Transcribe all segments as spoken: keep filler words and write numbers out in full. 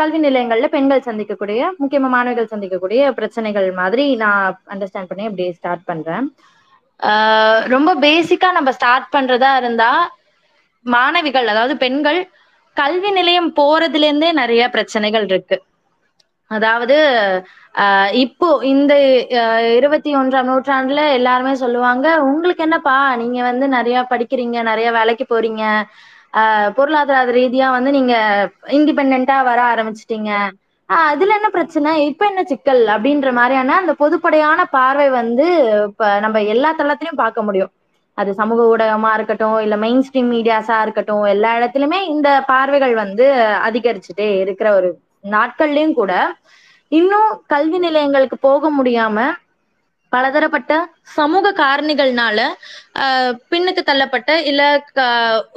கல்வி நிலையங்கள்ல பெண்கள் சந்திக்கக்கூடிய, முக்கியமா மாணவிகள் சந்திக்கக்கூடிய பிரச்சனைகள் மாதிரி நான் அண்டர்ஸ்டாண்ட் பண்ணி அப்படியே ஸ்டார்ட் பண்றேன். ஆஹ் ரொம்ப பேசிக்கா நம்ம ஸ்டார்ட் பண்றதா இருந்தா, மாணவிகள் அதாவது பெண்கள் கல்வி நிலையம் போறதுல இருந்தே நிறைய பிரச்சனைகள் இருக்கு. அதாவது ஆஹ் இப்போ இந்த இருபத்தி ஒன்றாம் நூற்றாண்டுல எல்லாருமே சொல்லுவாங்க, உங்களுக்கு என்னப்பா நீங்க வந்து நிறைய படிக்கிறீங்க, நிறைய வேலைக்கு போறீங்க, ஆஹ் பொருளாதார ரீதியா வந்து நீங்க இண்டிபெண்டா வர ஆரம்பிச்சிட்டீங்க, ஆஹ் அதுல என்ன பிரச்சனை, இப்ப என்ன சிக்கல் அப்படின்ற மாதிரியான அந்த பொதுப்படையான பார்வை வந்து இப்ப நம்ம எல்லா தளத்திலயும் பார்க்க முடியும். அது சமூக ஊடகமா இருக்கட்டும், இல்ல மெயின் ஸ்ட்ரீம் மீடியாஸா இருக்கட்டும், எல்லா இடத்துலயுமே இந்த பார்வைகள் வந்து அதிகரிச்சுட்டே இருக்கிற ஒரு நாட்கள்லயும் கூட இன்னும் கல்வி நிலையங்களுக்கு போக முடியாம பலதரப்பட்ட சமூக காரணிகள்னால அஹ் பின்னுக்கு தள்ளப்பட்ட, இல்ல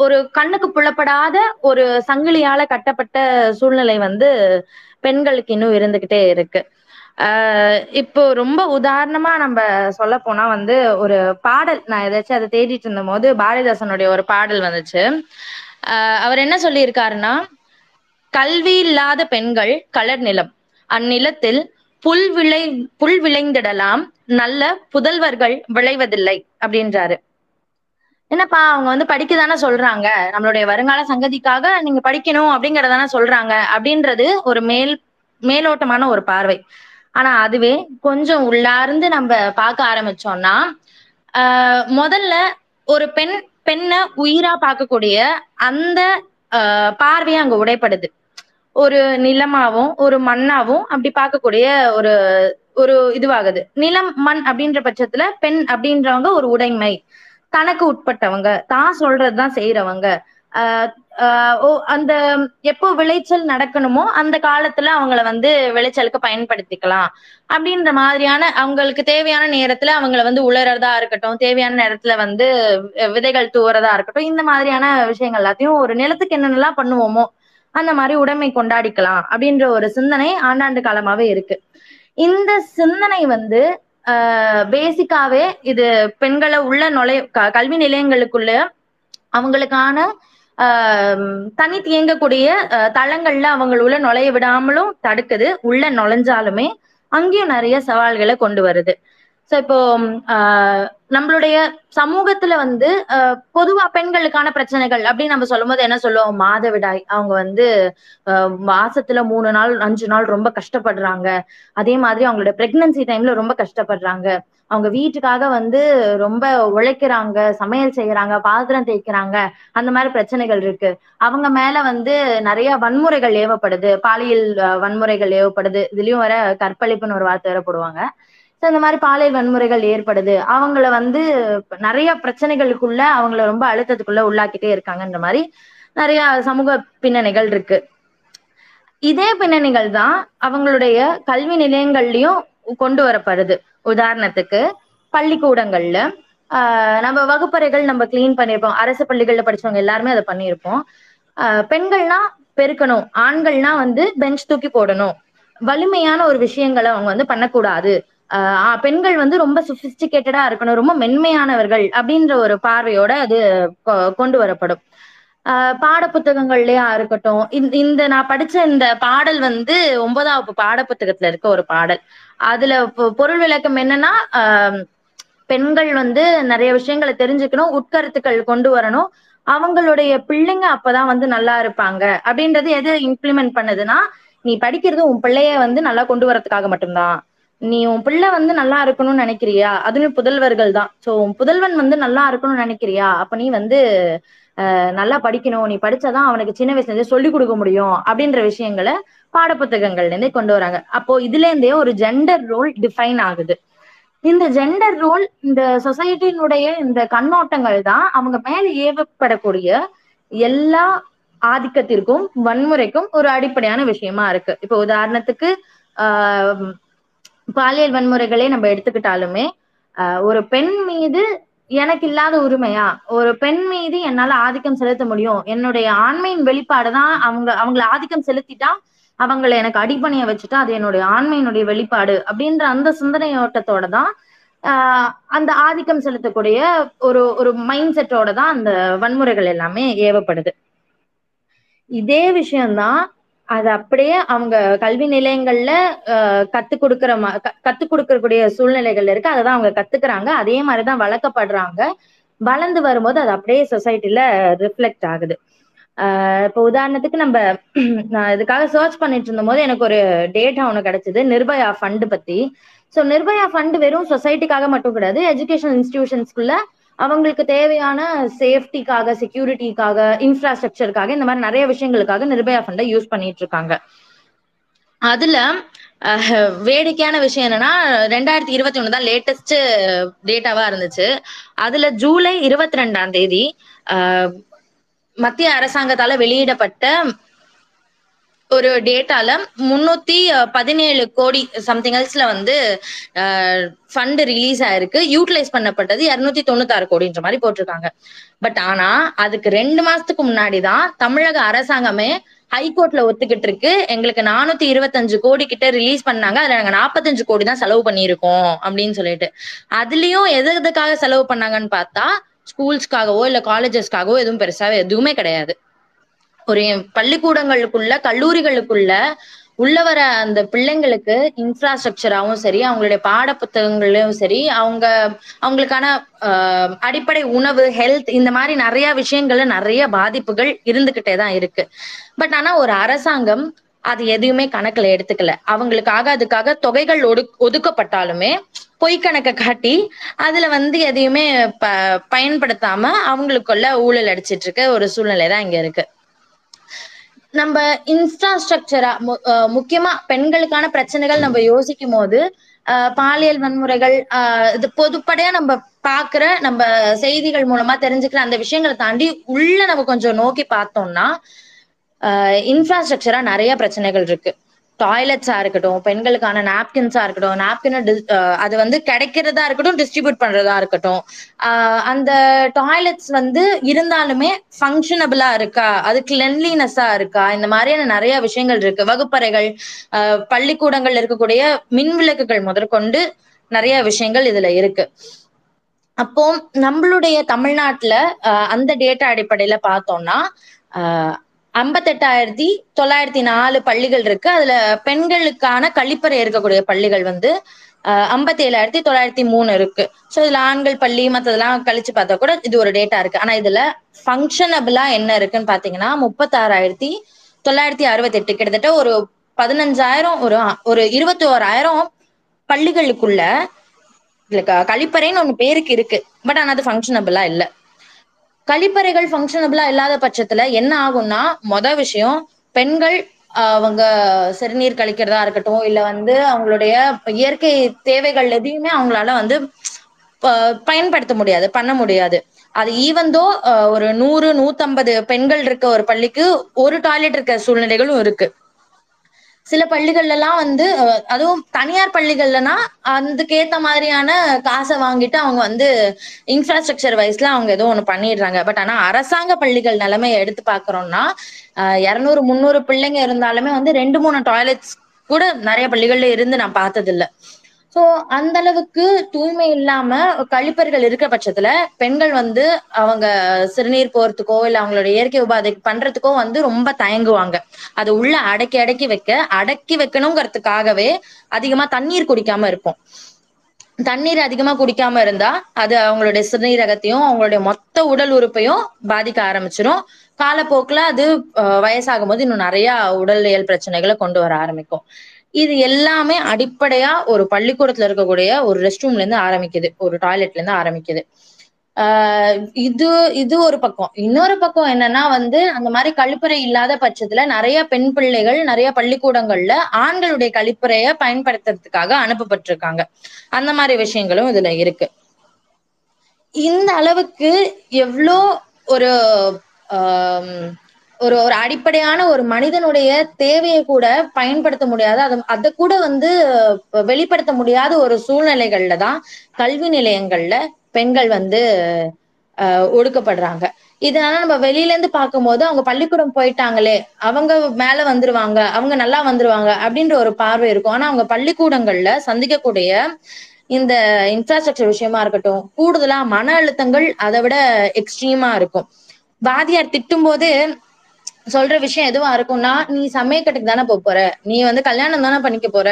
ஒரு கண்ணுக்கு புலப்படாத ஒரு சங்கிலியால கட்டப்பட்ட சூழ்நிலை வந்து பெண்களுக்கு இன்னும் இருந்துகிட்டே இருக்கு. ஆஹ் இப்போ ரொம்ப உதாரணமா நம்ம சொல்ல போனா வந்து ஒரு பாடல், நான் ஏதாச்சும் அதை தேடிட்டு இருந்த போது பாரதிதாசனுடைய ஒரு பாடல் வந்துச்சு. ஆஹ் அவர் என்ன சொல்லியிருக்காருன்னா, கல்வி இல்லாத பெண்கள் கலர் நிலம், அந்நிலத்தில் புல் விளை புல் விளைந்திடலாம், நல்ல புதல்வர்கள் விளைவதில்லை அப்படின்றாரு. என்னப்பா அவங்க வந்து படிக்கதானே சொல்றாங்க, நம்மளுடைய வருங்கால சங்கதிக்காக நீங்க படிக்கணும் அப்படிங்கறதானே சொல்றாங்க அப்படின்றது ஒரு மேல் மேலோட்டமான ஒரு பார்வை. ஆனா அதுவே கொஞ்சம் உள்ளார்ந்து நம்ம பார்க்க ஆரம்பிச்சோம்னா, ஆஹ் முதல்ல ஒரு பெண் பெண்ணை உயிரா பார்க்கக்கூடிய அந்த ஆஹ் பார்வையை அங்க உடைப்படுது. ஒரு நிலமாவும் ஒரு மண்ணாவும் அப்படி பார்க்கக்கூடிய ஒரு ஒரு இதுவாகுது. நிலம் மண் அப்படின்ற பட்சத்துல பெண் அப்படின்றவங்க ஒரு உடைமை, தனக்கு உட்பட்டவங்க, தான் சொல்றதுதான் செய்யறவங்க, அந்த எப்போ விளைச்சல் நடக்கணுமோ அந்த காலத்துல அவங்கள வந்து விளைச்சலுக்கு பயன்படுத்திக்கலாம் அப்படின்ற மாதிரியான, அவங்களுக்கு தேவையான நேரத்துல அவங்கள வந்து உலர்றதா இருக்கட்டும், தேவையான நேரத்துல வந்து விதைகள் தூவுறதா இருக்கட்டும், இந்த மாதிரியான விஷயங்கள் எல்லாத்தையும் ஒரு நிலத்துக்கு என்னென்னலாம் பண்ணுவோமோ அந்த மாதிரி உடைமை கொண்டாடிக்கலாம் அப்படின்ற ஒரு சிந்தனை ஆண்டாண்டு காலமாவே இருக்கு. இந்த சிந்தனை வந்து ஆஹ் பேசிக்காவே இது பெண்களை உள்ள நுழை கல்வி நிலையங்களுக்குள்ள அவங்களுக்கான ஆஹ் தனி தேங்கக்கூடிய தளங்கள்ல அவங்களுள்ள நுழைய விடாமலும் தடுக்குது, உள்ள நுழைஞ்சாலுமே அங்கேயும் நிறைய சவால்களை கொண்டு வருது. சோ இப்போ ஆஹ் நம்மளுடைய சமூகத்துல வந்து அஹ் பொதுவா பெண்களுக்கான பிரச்சனைகள் அப்படின்னு நம்ம சொல்லும் போது என்ன சொல்லுவோம், மாதவிடாய், அவங்க வந்து அஹ் மாசத்துல மூணு நாள் அஞ்சு நாள் ரொம்ப கஷ்டப்படுறாங்க, அதே மாதிரி அவங்களோட பிரெக்னன்சி டைம்ல ரொம்ப கஷ்டப்படுறாங்க, அவங்க வீட்டுக்காக வந்து ரொம்ப உழைக்கிறாங்க, சமையல் செய்யறாங்க, பாத்திரம் தேய்க்கிறாங்க, அந்த மாதிரி பிரச்சனைகள் இருக்கு. அவங்க மேல வந்து நிறைய வன்முறைகள் ஏவப்படுது, பாலியல் வன்முறைகள் ஏவப்படுது, இதுலயும் வர கற்பழிப்புன்னு ஒரு வார்த்தை வேற போடுவாங்க. அந்த மாதிரி பாலியல் வன்முறைகள் ஏற்படுது, அவங்கள வந்து நிறைய பிரச்சனைகளுக்குள்ள அவங்கள ரொம்ப அழுத்தத்துக்குள்ள உள்ளாக்கிட்டே இருக்காங்கன்ற மாதிரி நிறைய சமூக பின்னணிகள் இருக்கு. இதே பின்னணிகள் தான் அவங்களுடைய கல்வி நிலையங்கள்லயும் கொண்டு வரப்படுது. உதாரணத்துக்கு பள்ளிக்கூடங்கள்ல ஆஹ் நம்ம வகுப்பறைகள் நம்ம கிளீன் பண்ணியிருப்போம், அரசு பள்ளிகள்ல படிச்சவங்க எல்லாருமே அதை பண்ணியிருப்போம். ஆஹ் பெண்கள்னா பெருக்கணும், ஆண்கள்னா வந்து பெஞ்ச் தூக்கி போடணும், வலிமையான ஒரு விஷயங்களை அவங்க வந்து பண்ணக்கூடாது, ஆஹ் பெண்கள் வந்து ரொம்ப சொபிஸ்டிகேட்டடா இருக்கணும், ரொம்ப மென்மையானவர்கள் அப்படின்ற ஒரு பார்வையோட அது கொண்டு வரப்படும். ஆஹ் பாட புத்தகங்கள்லயா இருக்கட்டும், இந்த நான் படிச்ச இந்த பாடல் வந்து ஒன்பதாவது பாட புத்தகத்துல இருக்க ஒரு பாடல். அதுல பொருள் விளக்கம் என்னன்னா, ஆஹ் பெண்கள் வந்து நிறைய விஷயங்களை தெரிஞ்சுக்கணும், உட்கருத்துக்கள் கொண்டு வரணும், அவங்களுடைய பிள்ளைங்க அப்பதான் வந்து நல்லா இருப்பாங்க அப்படின்றது எது இம்ப்ளிமெண்ட் பண்ணுதுன்னா, நீ படிக்கிறது உன் பிள்ளைய வந்து நல்லா கொண்டு வரதுக்காக மட்டும்தான். நீ உன் பிள்ளை வந்து நல்லா இருக்கணும்னு நினைக்கிறியா, அதுவும் புதல்வர்கள் தான், சோ உன் புதல்வன் வந்து நல்லா இருக்கணும்னு நினைக்கிறியா, அப்ப நீ வந்து அஹ் நல்லா படிக்கணும், நீ படிச்சாதான் அவனுக்கு சின்ன வயசுல இருந்து சொல்லிக் கொடுக்க முடியும் அப்படின்ற விஷயங்களை பாடப்புத்தகங்கள்ல இருந்தே கொண்டு வராங்க. அப்போ இதுல இருந்தே ஒரு ஜெண்டர் ரோல் டிஃபைன் ஆகுது. இந்த ஜெண்டர் ரோல், இந்த சொசைட்டியினுடைய இந்த கண்ணோட்டங்கள் தான் அவங்க மேல ஏவப்படக்கூடிய எல்லா ஆதிக்கத்திற்கும் வன்முறைக்கும் ஒரு அடிப்படையான விஷயமா இருக்கு. இப்ப உதாரணத்துக்கு ஆஹ் பாலியல் வன்முறைகளே நம்ம எடுத்துக்கிட்டாலுமே, அஹ் ஒரு பெண் மீது எனக்கு இல்லாத உரிமையா, ஒரு பெண் மீது என்னால ஆதிக்கம் செலுத்த முடியும், என்னுடைய ஆண்மையின் வெளிப்பாடுதான் அவங்க அவங்களை ஆதிக்கம் செலுத்திட்டா, அவங்களை எனக்கு அடிபணிய வச்சுட்டா அது என்னுடைய ஆண்மையினுடைய வெளிப்பாடு அப்படின்ற அந்த சிந்தனையோட்டத்தோட தான் ஆஹ் அந்த ஆதிக்கம் செலுத்தக்கூடிய ஒரு ஒரு மைண்ட் செட்டோட தான் அந்த வன்முறைகள் எல்லாமே ஏவப்படுது. இதே விஷயம்தான் அது அப்படியே அவங்க கல்வி நிலையங்கள்ல அஹ் கத்து கொடுக்கற கத்து கொடுக்கக்கூடிய சூழ்நிலைகள்ல இருக்கு. அதைதான் அவங்க கத்துக்கிறாங்க, அதே மாதிரிதான் வளர்க்கப்படுறாங்க. வளர்ந்து வரும்போது அது அப்படியே சொசைட்டில ரிஃப்ளெக்ட் ஆகுது. ஆஹ் இப்போ உதாரணத்துக்கு நம்ம நான் இதுக்காக சர்ச் பண்ணிட்டு இருந்த போது எனக்கு ஒரு டேட்டா ஒண்ணு கிடைச்சது நிர்பயா ஃபண்ட் பத்தி. ஸோ நிர்பயா ஃபண்ட் வெறும் சொசைட்டிக்காக மட்டும் கிடையாது, எஜுகேஷன் இன்ஸ்டிடியூஷன்ஸ்குள்ள அவங்களுக்கு தேவையான சேஃப்டிக்காக, செக்யூரிட்டிக்காக, இன்ஃப்ராஸ்ட்ரக்சருக்காக, இந்த மாதிரி நிறைய விஷயங்களுக்காக நிர்பயா ஃபண்டை யூஸ் பண்ணிட்டு இருக்காங்க. அதுல வேடிக்கையான விஷயம் என்னன்னா ரெண்டாயிரத்தி இருபத்தி ஒண்ணு தான் லேட்டஸ்ட் டேட்டாவா இருந்துச்சு. அதுல ஜூலை இருபத்தி ரெண்டாம் தேதி ஆஹ் மத்திய அரசாங்கத்தால வெளியிடப்பட்ட ஒரு டேட்டால முன்னூத்தி பதினேழு கோடி சம்திங் எல்ஸ்ல வந்து ஃபண்ட் ரிலீஸ் ஆயிருக்கு. யூட்டிலைஸ் பண்ணப்பட்டது இருநூத்தி தொண்ணூத்தி ஆறு கோடின்ற மாதிரி போட்டிருக்காங்க. பட் ஆனா அதுக்கு ரெண்டு மாசத்துக்கு முன்னாடிதான் தமிழக அரசாங்கமே ஹைகோர்ட்ல ஒத்துக்கிட்டு இருக்கு, எங்களுக்கு நானூத்தி இருபத்தஞ்சு கோடி கிட்ட ரிலீஸ் பண்ணாங்க, அதுல நாங்க நாப்பத்தஞ்சு கோடி தான் செலவு பண்ணியிருக்கோம் அப்படின்னு சொல்லிட்டு. அதுலயும் எது எதுக்காக செலவு பண்ணாங்கன்னு பார்த்தா ஸ்கூல்ஸ்க்காகவோ இல்ல காலேஜஸ்க்காகவோ எதுவும் பெருசாவே எதுவுமே கிடையாது. ஒரு பள்ளிக்கூடங்களுக்குள்ள கல்லூரிகளுக்குள்ள உள்ள வர அந்த பிள்ளைங்களுக்கு இன்ஃப்ராஸ்ட்ரக்சராகவும் சரி, அவங்களுடைய பாட புத்தகங்களையும் சரி, அவங்க அவங்களுக்கான அஹ் அடிப்படை உணவு, ஹெல்த், இந்த மாதிரி நிறைய விஷயங்கள்ல நிறைய பாதிப்புகள் இருந்துகிட்டே தான் இருக்கு. பட் ஆனா ஒரு அரசாங்கம் அது எதுவுமே கணக்குல எடுத்துக்கல. அவங்களுக்காக அதுக்காக தொகைகள் ஒடு ஒதுக்கப்பட்டாலுமே பொய்க்கணக்கை காட்டி அதுல வந்து எதையுமே ப பயன்படுத்தாம அவங்களுக்குள்ள ஊழல் அடிச்சிட்டு இருக்க ஒரு சூழ்நிலை தான் இங்க இருக்கு. நம்ம இன்ஃப்ராஸ்ட்ரக்சரா முக்கியமா பெண்களுக்கான பிரச்சனைகள் நம்ம யோசிக்கும் போது அஹ் பாலியல் வன்முறைகள் ஆஹ் இது பொதுப்படையா நம்ம பாக்குற, நம்ம செய்திகள் மூலமா தெரிஞ்சுக்கிற அந்த விஷயங்களை தாண்டி உள்ள நம்ம கொஞ்சம் நோக்கி பார்த்தோம்னா ஆஹ் இன்ஃப்ராஸ்ட்ரக்சரா நிறைய பிரச்சனைகள் இருக்கு. டாய்லெட்ஸா இருக்கட்டும், பெண்களுக்கான நாப்கின்ஸா இருக்கட்டும், நாப்கின் அது வந்து கிடைக்கிறதா இருக்கட்டும், டிஸ்ட்ரிபியூட் பண்றதா இருக்கட்டும், ஆஹ் அந்த டாய்லெட்ஸ் வந்து இருந்தாலுமே ஃபங்க்ஷனபிளா இருக்கா, அது கிளென்லினஸா இருக்கா, இந்த மாதிரியான நிறைய விஷயங்கள் இருக்கு. வகுப்பறைகள், ஆஹ் பள்ளிக்கூடங்கள்ல இருக்கக்கூடிய மின் விளக்குகள் முதற்கொண்டு நிறைய விஷயங்கள் இதுல இருக்கு. அப்போ நம்மளுடைய தமிழ்நாட்டுல அஹ் அந்த டேட்டா அடிப்படையில பார்த்தோம்னா ஆஹ் ஐம்பத்தெட்டாயிரத்தி தொள்ளாயிரத்தி நாலு பள்ளிகள் இருக்கு. அதுல பெண்களுக்கான கழிப்பறை இருக்கக்கூடிய பள்ளிகள் வந்து அஹ் ஐம்பத்தி ஏழாயிரத்தி தொள்ளாயிரத்தி மூணு இருக்கு. ஸோ இதுல ஆண்கள் பள்ளி மற்றதெல்லாம் கழிச்சு பார்த்தா கூட இது ஒரு டேட்டா இருக்கு. ஆனா இதுல ஃபங்க்ஷனபிளா என்ன இருக்குன்னு பாத்தீங்கன்னா முப்பத்தாறாயிரத்தி தொள்ளாயிரத்தி அறுபத்தி எட்டு கிட்டத்தட்ட ஒரு பதினஞ்சாயிரம் ஒரு ஒரு இருபத்தி ஓராயிரம் பள்ளிகளுக்குள்ள கழிப்பறைன்னு ஒண்ணு பேருக்கு இருக்கு. பட் ஆனா அது ஃபங்க்ஷனபிளா இல்லை. கழிப்பறைகள் ஃபங்க்ஷனபிளா இல்லாத பட்சத்துல என்ன ஆகும்னா மொதல் விஷயம் பெண்கள் அவங்க சிறுநீர் கழிக்கிறதா இருக்கட்டும், இல்ல வந்து அவங்களுடைய இயற்கை தேவைகள் எதையுமே அவங்களால வந்து பயன்படுத்த முடியாது, பண்ண முடியாது. அது ஈவந்தோ ஒரு நூறு நூத்தம்பது பெண்கள் இருக்க ஒரு பள்ளிக்கு ஒரு டாய்லெட் இருக்க சூழ்நிலைகளும் இருக்கு. சில பள்ளிகள்ல எல்லாம் வந்து அதுவும் தனியார் பள்ளிகள்லன்னா அதுக்கு ஏத்த மாதிரியான காசை வாங்கிட்டு அவங்க வந்து இன்ஃப்ராஸ்ட்ரக்சர் வைஸ்ல அவங்க ஏதோ ஒண்ணு பண்ணிடுறாங்க. பட் ஆனா அரசாங்க பள்ளிகள் நிலைமையை எடுத்து பாக்குறோம்னா அஹ் இருநூறு முந்நூறு பிள்ளைங்க இருந்தாலுமே வந்து ரெண்டு மூணு டாய்லெட்ஸ் கூட நிறைய பள்ளிகள்ல இருந்து நான் பார்த்தது இல்லை. சோ அந்த அளவுக்கு தூய்மை இல்லாம கழிப்பறைகள் இருக்கிற பட்சத்துல பெண்கள் வந்து அவங்க சிறுநீர் போறதுக்கோ இல்ல அவங்களோட இயற்கை உபாதை பண்றதுக்கோ வந்து ரொம்ப தயங்குவாங்க. அது உள்ள அடக்கி அடக்கி வைக்க அடக்கி வைக்கணுங்கிறதுக்காகவே அதிகமா தண்ணீர் குடிக்காம இருப்போம். தண்ணீர் அதிகமா குடிக்காம இருந்தா அது அவங்களுடைய சிறுநீரகத்தையும் அவங்களுடைய மொத்த உடல் உறுப்பையும் பாதிக்க ஆரம்பிச்சிடும். காலப்போக்குல அது வயசாகும் போது இன்னும் நிறைய உடலியல் பிரச்சனைகளை கொண்டு வர ஆரம்பிக்கும். இது எல்லாமே அடிப்படையா ஒரு பள்ளிக்கூடத்துல இருக்கக்கூடிய ஒரு ரெஸ்ட் ரூம்ல இருந்து ஆரம்பிக்குது, ஒரு டாய்லெட்ல இருந்து ஆரம்பிக்குது. ஆஹ் இது இது ஒரு பக்கம். இன்னொரு பக்கம் என்னன்னா வந்து அந்த மாதிரி கழிப்பறை இல்லாத பட்சத்துல நிறைய பெண் பிள்ளைகள் நிறைய பள்ளிக்கூடங்கள்ல ஆண்களுடைய கழிப்பறைய பயன்படுத்துறதுக்காக அனுப்பப்பட்டிருக்காங்க. அந்த மாதிரி விஷயங்களும் இதுல இருக்கு. இந்த அளவுக்கு எவ்வளோ ஒரு ஆஹ் ஒரு ஒரு அடிப்படையான ஒரு மனிதனுடைய தேவையை கூட பயன்படுத்த முடியாத, அது அதை கூட வந்து வெளிப்படுத்த முடியாத ஒரு சூழ்நிலைகள்ல தான் கல்வி நிலையங்கள்ல பெண்கள் வந்து அஹ் ஒடுக்கப்படுறாங்க. இதனால நம்ம வெளியில இருந்து பார்க்கும்போது அவங்க பள்ளிக்கூடம் போயிட்டாங்களே, அவங்க மேல வந்துருவாங்க, அவங்க நல்லா வந்துருவாங்க அப்படின்ற ஒரு பார்வை இருக்கும். ஆனா அவங்க பள்ளிக்கூடங்கள்ல சந்திக்கக்கூடிய இந்த இன்ஃப்ராஸ்ட்ரக்சர் விஷயமா இருக்கட்டும், கூடுதலா மன அழுத்தங்கள் அதை விட எக்ஸ்ட்ரீமா இருக்கும். வாதியார் திட்டும் போது சொல்ற விஷயம் எதுவா இருக்கும்னா, நீ சமயக்கட்டுக்கு தானே போக போற, நீ வந்து கல்யாணம் தானே பண்ணிக்க போற,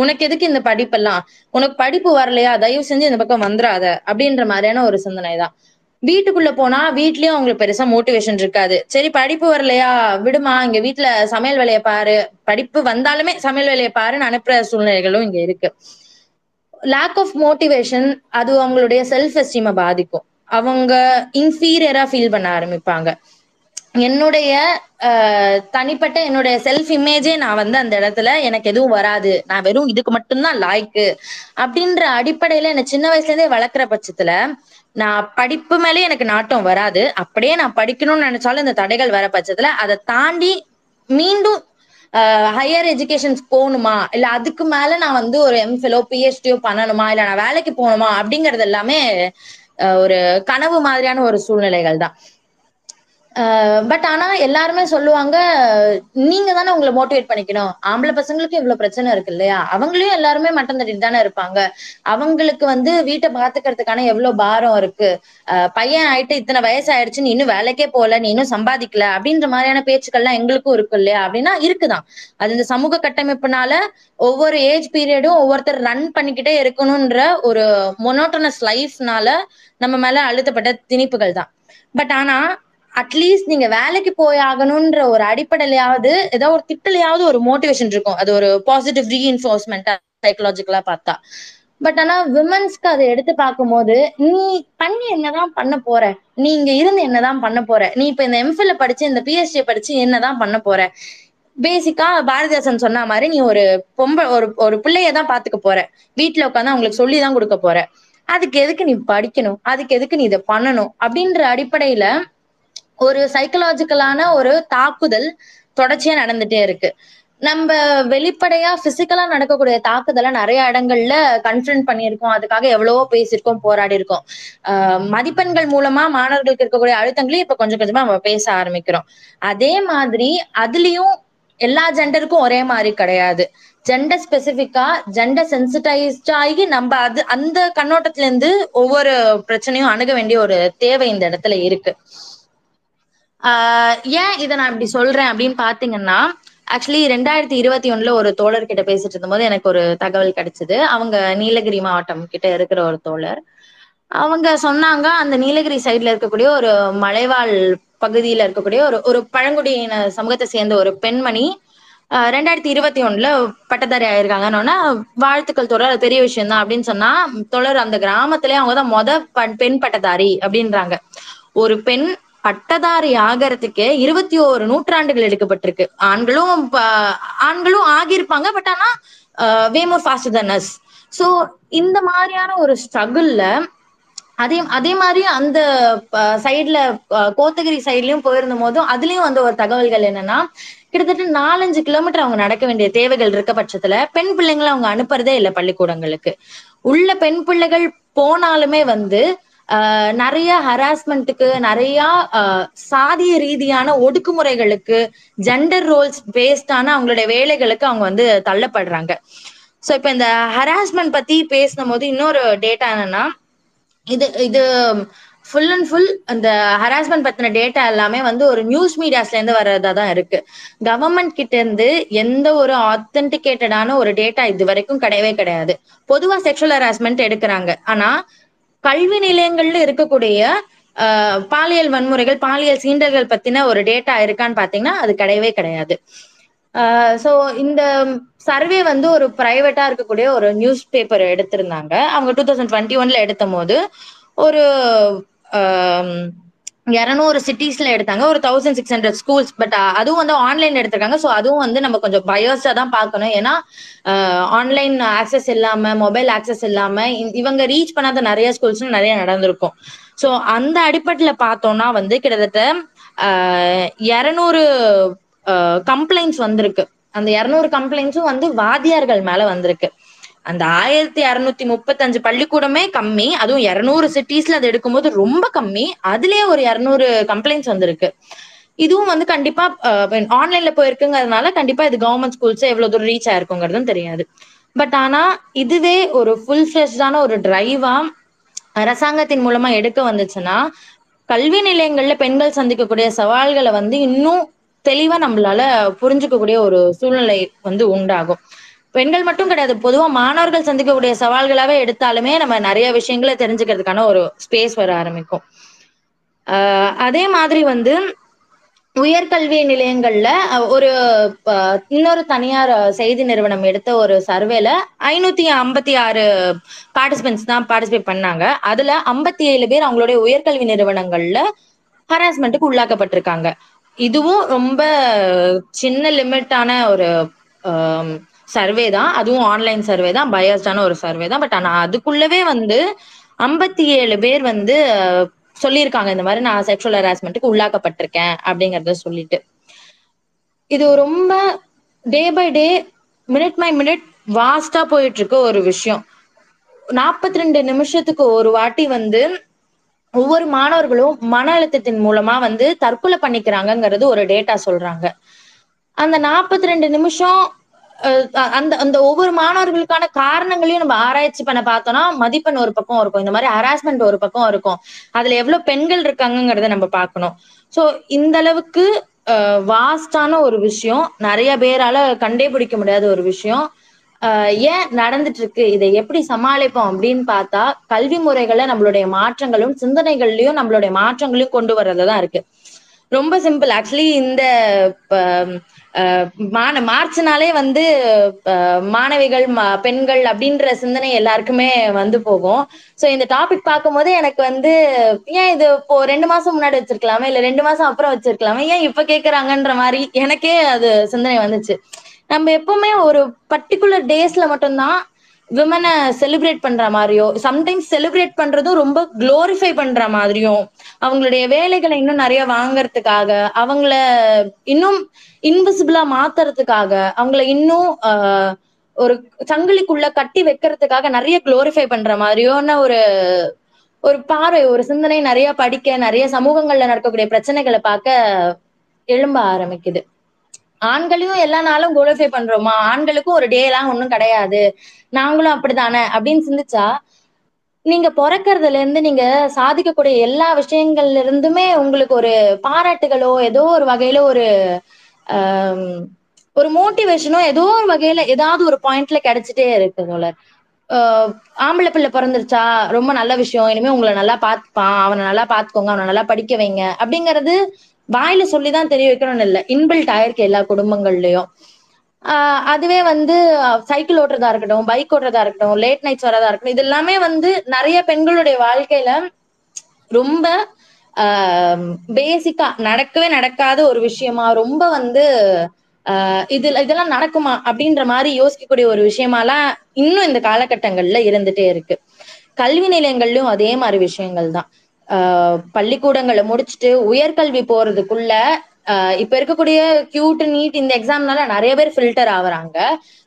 உனக்கு எதுக்கு இந்த படிப்பெல்லாம், உனக்கு படிப்பு வரலையா தயவு செஞ்சு இந்த பக்கம் வந்துடாத அப்படின்ற மாதிரியான ஒரு சிந்தனை தான். வீட்டுக்குள்ள போனா வீட்லயும் அவங்களுக்கு பெருசா மோட்டிவேஷன் இருக்காது. சரி படிப்பு வரலையா விடுமா, இங்க வீட்டுல சமையல் வேலையை பாரு, படிப்பு வந்தாலுமே சமையல் வேலையை பாருன்னு அனுப்புற சூழ்நிலைகளும் இங்க இருக்கு. லேக் ஆஃப் மோட்டிவேஷன் அது அவங்களுடைய செல்ஃப் எஸ்டீமை பாதிக்கும். அவங்க இன்ஃபீரியரா ஃபீல் பண்ண ஆரம்பிப்பாங்க. என்னுடைய அஹ் தனிப்பட்ட என்னுடைய செல்ஃப் இமேஜே நான் வந்து அந்த இடத்துல எனக்கு எதுவும் வராது, நான் வெறும் இதுக்கு மட்டும்தான் லாய்க்கு அப்படின்ற அடிப்படையில என்ன சின்ன வயசுல இருந்தே வளர்க்குற பட்சத்துல நான் படிப்பு மேலே எனக்கு நாட்டம் வராது. அப்படியே நான் படிக்கணும்னு நினைச்சாலும் இந்த தடைகள் வர பட்சத்துல அதை தாண்டி மீண்டும் ஆஹ் ஹையர் எஜுகேஷன்ஸ் போகணுமா, இல்ல அதுக்கு மேல நான் வந்து ஒரு எம்ஃபிலோ பிஹெச்டியோ பண்ணணுமா, இல்ல நான் வேலைக்கு போகணுமா அப்படிங்கறது எல்லாமே ஒரு கனவு மாதிரியான ஒரு சூழ்நிலைகள் தான். பட் ஆனா எல்லாருமே சொல்லுவாங்க நீங்க தானே உங்களை மோட்டிவேட் பண்ணிக்கணும், ஆம்பளை பசங்களுக்கும் இவ்வளவு பிரச்சனை இருக்கு இல்லையா, அவங்களையும் எல்லாருமே மட்டம் தட்டிட்டு தானே இருப்பாங்க, அவங்களுக்கு வந்து வீட்டை பாத்துக்கிறதுக்கான எவ்வளவு பாரம் இருக்கு, பையன் ஆயிட்டு இத்தனை வயசு ஆயிடுச்சு நீ இன்னும் வேலைக்கே போல, நீ இன்னும் சம்பாதிக்கல அப்படின்ற மாதிரியான பேச்சுக்கள்லாம் எங்களுக்கும் இருக்கு இல்லையா. அப்படின்னா இருக்குதான், அது இந்த சமூக கட்டமைப்புனால ஒவ்வொரு ஏஜ் பீரியடும் ஒவ்வொருத்தர் ரன் பண்ணிக்கிட்டே இருக்கணும்ன்ற ஒரு மொனோட்டனஸ் லைஃப்னால நம்ம மேல அழுத்தப்பட்ட திணிப்புகள் தான். பட் ஆனா அட்லீஸ்ட் நீங்க வேலைக்கு போய் ஆகணும்ன்ற ஒரு அடிப்படையிலாவது ஏதோ ஒரு திட்டலையாவது ஒரு மோட்டிவேஷன் இருக்கும், அது ஒரு பாசிட்டிவ் ரீஇன்ஃபோர்ஸ்மெண்டா சைக்கலாஜிக்கலா பார்த்தா. பட் ஆனா விமன்ஸ்க்கு அதை எடுத்து பார்க்கும் போது நீ பண்ணி என்னதான் பண்ண போற, நீ இங்க இருந்து என்னதான் பண்ண போற, நீ இப்ப இந்த எம்ஃபில்ல படிச்சு இந்த பிஹெச்டி படிச்சு என்னதான் பண்ண போற, பேசிக்கா பாரதிதாசன் சொன்ன மாதிரி நீ ஒரு பொம்பை ஒரு ஒரு பிள்ளையதான் பாத்துக்க போற, வீட்டுல உட்காந்து அவங்களுக்கு சொல்லிதான் கொடுக்க போற, அதுக்கு எதுக்கு நீ படிக்கணும், அதுக்கு எதுக்கு நீ இதை பண்ணணும் அப்படின்ற அடிப்படையில ஒரு சைக்கலாஜிக்கலான ஒரு தாக்குதல் தொடர்ச்சியா நடந்துட்டே இருக்கு. நம்ம வெளிப்படையா பிசிக்கலா நடக்கக்கூடிய தாக்குதலை நிறைய இடங்கள்ல கன்ஃபரண்ட் பண்ணியிருக்கோம், அதுக்காக எவ்வளவோ பேசியிருக்கோம், போராடி இருக்கோம். ஆஹ் மதிப்பெண்கள் மூலமா மாணவர்களுக்கு இருக்கக்கூடிய அழுத்தங்களையும் இப்ப கொஞ்சம் கொஞ்சமா நம்ம பேச ஆரம்பிக்கிறோம். அதே மாதிரி அதுலயும் எல்லா ஜெண்டருக்கும் ஒரே மாதிரி கிடையாது, ஜெண்டர் ஸ்பெசிபிக்கா ஜெண்டர் சென்சிட்டைஸ்டா ஆகி நம்ம அது அந்த கண்ணோட்டத்துல இருந்து ஒவ்வொரு பிரச்சனையும் அணுக வேண்டிய ஒரு தேவை இந்த இடத்துல இருக்கு. ஆஹ் ஏன் இதை நான் இப்படி சொல்றேன் அப்படின்னு பாத்தீங்கன்னா, ஆக்சுவலி ரெண்டாயிரத்தி இருபத்தி ஒண்ணுல ஒரு தோழர் கிட்ட பேசிட்டு இருக்கும் போது எனக்கு ஒரு தகவல் கிடைச்சது. அவங்க நீலகிரி மாவட்டம் கிட்ட இருக்கிற ஒரு தோழர், அவங்க சொன்னாங்க அந்த நீலகிரி சைட்ல இருக்கக்கூடிய ஒரு மலைவாழ் பகுதியில இருக்கக்கூடிய ஒரு ஒரு பழங்குடியின சமூகத்தை சேர்ந்த ஒரு பெண்மணி ஆஹ் ரெண்டாயிரத்தி இருபத்தி ஒண்ணுல பட்டதாரி ஆயிருக்காங்கன்னு வாழ்த்துக்கள் தோழர், அது பெரிய விஷயம் தான் அப்படின்னு சொன்னா தோழர் அந்த கிராமத்திலேயே அவங்கதான் மொத பெண் பட்டதாரி அப்படின்றாங்க. ஒரு பெண் பட்டதாரி ஆகிறதுக்கே இருபத்தி ஓரு நூற்றாண்டுகள் எடுக்கப்பட்டிருக்கு. ஆண்களும் ஆண்களும் ஆகியிருப்பாங்க, பட் ஆனா way more faster than us. So இந்த மாதிரியான ஒரு ஸ்ட்ரகிள்ல அதே அதே மாதிரி அந்த சைட்ல கோத்தகிரி சைட்லயும் போயிருந்த போதும் அதுலயும் வந்து ஒரு தகவல்கள் என்னன்னா, கிட்டத்தட்ட நாலஞ்சு கிலோமீட்டர் அவங்க நடக்க வேண்டிய தேவைகள் இருக்க பட்சத்துல பெண் பிள்ளைங்களை அவங்க அனுப்புறதே இல்லை பள்ளிக்கூடங்களுக்கு. உள்ள பெண் பிள்ளைகள் போனாலுமே வந்து ஆஹ் நிறைய ஹராஸ்மெண்ட்டுக்கு, நிறைய சாதிய ரீதியான ஒடுக்குமுறைகளுக்கு, ஜெண்டர் ரோல்ஸ் பேஸ்டான அவங்களுடைய வேலைகளுக்கு அவங்க வந்து தள்ளப்படுறாங்க. சோ இப்ப இந்த ஹராஸ்மெண்ட் பத்தி பேசும் போது இன்னொரு டேட்டா என்னன்னா, இது இது ஃபுல் அண்ட் ஃபுல் அந்த ஹராஸ்மெண்ட் பத்தின டேட்டா எல்லாமே வந்து ஒரு நியூஸ் மீடியாஸ்ல இருந்து வர்றதா தான் இருக்கு. கவர்மெண்ட் கிட்ட இருந்து எந்த ஒரு ஆத்தென்டிகேட்டடான ஒரு டேட்டா இது வரைக்கும் கிடையவே கிடையாது. பொதுவா செக்ஷுவல் ஹராஸ்மெண்ட் எடுக்கிறாங்க, ஆனா கல்வி நிலையங்கள்ல இருக்கக்கூடிய அஹ் பாலியல் வன்முறைகள், பாலியல் சீண்டல்கள் பத்தின ஒரு டேட்டா இருக்கான்னு பாத்தீங்கன்னா அது கிடையவே கிடையாது. ஆஹ் சோ இந்த சர்வே வந்து ஒரு பிரைவேட்டா இருக்கக்கூடிய ஒரு நியூஸ் பேப்பர் எடுத்திருந்தாங்க அவங்க டூ தௌசண்ட் டுவெண்ட்டி ஒன்ல எடுத்தும் போது. ஒரு ஆஹ் இருநூறு சிட்டிஸ்ல எடுத்தாங்க, ஒரு thousand six hundred schools. But அதுவும் வந்து ஆன்லைன் எடுத்திருக்காங்க. ஸோ அதுவும் வந்து நம்ம கொஞ்சம் பயோஸா தான் பார்க்கணும், ஏன்னா ஆன்லைன் ஆக்சஸ் இல்லாம, மொபைல் ஆக்சஸ் இல்லாம இவங்க ரீச் பண்ணாத நிறைய ஸ்கூல்ஸ் நிறைய நடந்திருக்கும். ஸோ அந்த அடிப்படையில் பார்த்தோம்னா வந்து கிட்டத்தட்ட ஆஹ் இருநூறு கம்ப்ளைண்ட்ஸ் வந்திருக்கு. அந்த இருநூறு கம்ப்ளைண்ட்ஸும் வந்து வாத்தியார்கள் மேல வந்திருக்கு. அந்த ஆயிரத்தி அறுநூத்தி முப்பத்தஞ்சு பள்ளிக்கூடமே கம்மி, அதுவும் இருநூறு சிட்டிஸ்ல அது எடுக்கும்போது ரொம்ப கம்மி. அதுலயே ஒரு இருநூறு கம்ப்ளைண்ட்ஸ் வந்திருக்கு. இதுவும் வந்து கண்டிப்பா ஆன்லைன்ல போயிருக்குங்கிறதுனால கண்டிப்பா இது கவர்மெண்ட் ஸ்கூல்ஸ் எவ்வளவு தூரம் ரீச் ஆயிருக்குங்கிறதும் தெரியாது. பட் ஆனா இதுவே ஒரு ஃபுல் ஃபிளெஷ்டான ஒரு டிரைவா அரசாங்கத்தின் மூலமா எடுக்க வந்துச்சுன்னா கல்வி நிலையங்கள்ல பெண்கள் சந்திக்கக்கூடிய சவால்களை வந்து இன்னும் தெளிவா நம்மளால புரிஞ்சுக்கக்கூடிய ஒரு சூழ்நிலை வந்து உண்டாகும். பெண்கள் மட்டும் கிடையாது, பொதுவா மாணவர்கள் சந்திக்கக்கூடிய சவால்களாவே எடுத்தாலுமே நம்ம நிறைய விஷயங்களை தெரிஞ்சுக்கிறதுக்கான ஒரு ஸ்பேஸ் வர ஆரம்பிக்கும். ஆஹ் அதே மாதிரி வந்து உயர்கல்வி நிலையங்கள்ல ஒரு இன்னொரு தனியார் செய்தி நிறுவனம் எடுத்த ஒரு சர்வேல ஐநூத்தி ஐம்பத்தி ஆறு பார்ட்டிசிபென்ட்ஸ் தான் பார்ட்டிசிபேட் பண்ணாங்க. அதுல ஐம்பத்தி ஏழு பேர் அவங்களுடைய உயர்கல்வி நிறுவனங்கள்ல ஹராஸ்மெண்ட்டுக்கு உள்ளாக்கப்பட்டிருக்காங்க. இதுவும் ரொம்ப சின்ன லிமிட்டான ஒரு சர்வே தான், அதுவும் ஆன்லைன் சர்வே தான், பயாஸ்டான ஒரு சர்வே தான். பட் ஆனா அதுக்குள்ளவே வந்து ஐம்பத்தி ஏழு பேர் வந்து சொல்லியிருக்காங்க இந்த மாதிரி நான் செக்ஷுவல் ஹராஸ்மெண்ட்டுக்கு உள்ளாக்கப்பட்டிருக்கேன் அப்படிங்கறத சொல்லிட்டு. இது ரொம்ப day by day, minute by minute வாஸ்டா போயிட்டு இருக்க ஒரு விஷயம். நாற்பத்தி ரெண்டு நிமிஷத்துக்கு ஒரு வாட்டி வந்து ஒவ்வொரு மாணவர்களும் மன அழுத்தத்தின் மூலமா வந்து தற்கொலை பண்ணிக்கிறாங்கிறது ஒரு டேட்டா சொல்றாங்க. அந்த நாற்பத்தி ரெண்டு நிமிஷம் அந்த அந்த ஒவ்வொரு மாணவர்களுக்கான காரணங்களையும் நம்ம ஆராய்ச்சி பண்ண பார்த்தோம்னா மதிப்பெண் ஒரு பக்கம் இருக்கும், இந்த மாதிரி ஹராஸ்மெண்ட் ஒரு பக்கம் இருக்கும், அதுல எவ்வளவு பெண்கள் இருக்காங்கிறத நம்ம பார்க்கணும். சோ இந்த அளவுக்கு அஹ் வாஸ்டான ஒரு விஷயம், நிறைய பேரால கண்டே பிடிக்க முடியாத ஒரு விஷயம் அஹ் ஏன் நடந்துட்டு இருக்கு, இதை எப்படி சமாளிப்போம் அப்படின்னு பார்த்தா கல்வி முறைகளை நம்மளுடைய மாற்றங்களும் சிந்தனைகள்லயும் நம்மளுடைய மாற்றங்களையும் கொண்டு வர்றதுதான் இருக்கு. ரொம்ப சிம்பிள். ஆக்சுவலி இந்த மார்ச்னாலே வந்து மாணவிகள் பெண்கள் அப்படின்ற சிந்தனை எல்லாருக்குமே வந்து போகும். சோ இந்த டாபிக் பார்க்கும் போது எனக்கு வந்து ஏன் இது இப்போ ரெண்டு மாசம் முன்னாடி வச்சிருக்கலாமே, இல்ல ரெண்டு மாசம் அப்புறம் வச்சிருக்கலாமே, ஏன் இப்ப கேக்குறாங்கன்ற மாதிரி எனக்கே அது சிந்தனை வந்துச்சு. நம்ம எப்பவுமே ஒரு பர்டிகுலர் டேஸ்ல மட்டும்தான் விமனை செலிப்ரேட் பண்ற மாதிரியோ, சம்டைம்ஸ் செலிப்ரேட் பண்றதும் ரொம்ப குளோரிஃபை பண்ற மாதிரியும், அவங்களுடைய வேலைகளை இன்னும் நிறைய வாங்கறதுக்காக, அவங்கள இன்னும் இன்விசிபிளா மாத்துறதுக்காக, அவங்கள இன்னும் ஆஹ் ஒரு சங்கிலிக்குள்ள கட்டி வைக்கிறதுக்காக நிறைய குளோரிஃபை பண்ற மாதிரியோன்னு ஒரு ஒரு பார்வை, ஒரு சிந்தனை நிறைய படிக்க, நிறைய சமூகங்கள்ல நடக்கக்கூடிய பிரச்சனைகளை பார்க்க எழும்ப ஆரம்பிக்குது. ஆண்களையும் எல்லா நாளும் குளோரிஃபை பண்றோமா, ஆண்களுக்கும் ஒரு டே எல்லாம் ஒண்ணும் கிடையாது, நாங்களும் அப்படித்தானே அப்படின்னு சிந்திச்சா நீங்க பிறக்கிறதுல இருந்து நீங்க சாதிக்கக்கூடிய எல்லா விஷயங்கள்ல இருந்துமே உங்களுக்கு ஒரு பாராட்டுகளோ ஏதோ ஒரு வகையில ஒரு ஆஹ் ஒரு மோட்டிவேஷனோ ஏதோ ஒரு வகையில ஏதாவது ஒரு பாயிண்ட்ல கிடைச்சிட்டே இருக்கு. தோழர், ஆஹ் ஆம்பளை பிள்ளை பிறந்துருச்சா ரொம்ப நல்ல விஷயம், இனிமே உங்களை நல்லா பாத்துப்பான், அவனை நல்லா பாத்துக்கோங்க, அவனை நல்லா படிக்க வைங்க அப்படிங்கிறது வாயில சொல்லிதான் தெரிய வைக்கணும்னு இல்லை, இன்பில்ட் ஆயிருக்கு எல்லா குடும்பங்கள்லயும். ஆஹ் அதுவே வந்து சைக்கிள் ஓட்டுறதா இருக்கட்டும், பைக் ஓட்டுறதா இருக்கட்டும், லேட் நைட்ஸ் வரதா இருக்கட்டும், இது எல்லாமே வந்து நிறைய பெண்களுடைய வாழ்க்கையில ரொம்ப ஆஹ் பேசிக்கா நடக்கவே நடக்காத ஒரு விஷயமா, ரொம்ப வந்து ஆஹ் இதுல இதெல்லாம் நடக்குமா அப்படின்ற மாதிரி யோசிக்கக்கூடிய ஒரு விஷயமாலாம் இன்னும் இந்த காலகட்டங்கள்ல இருந்துட்டே இருக்கு. கல்வி நிலையங்கள்லயும் அதே மாதிரி விஷயங்கள் தான். ஆஹ் பள்ளிக்கூடங்களை முடிச்சுட்டு உயர்கல்வி போறதுக்குள்ள ஆஹ் இப்ப இருக்கக்கூடிய கியூட் நீட் இந்த எக்ஸாம்னால நிறைய பேர் ஃபில்டர் ஆகுறாங்க.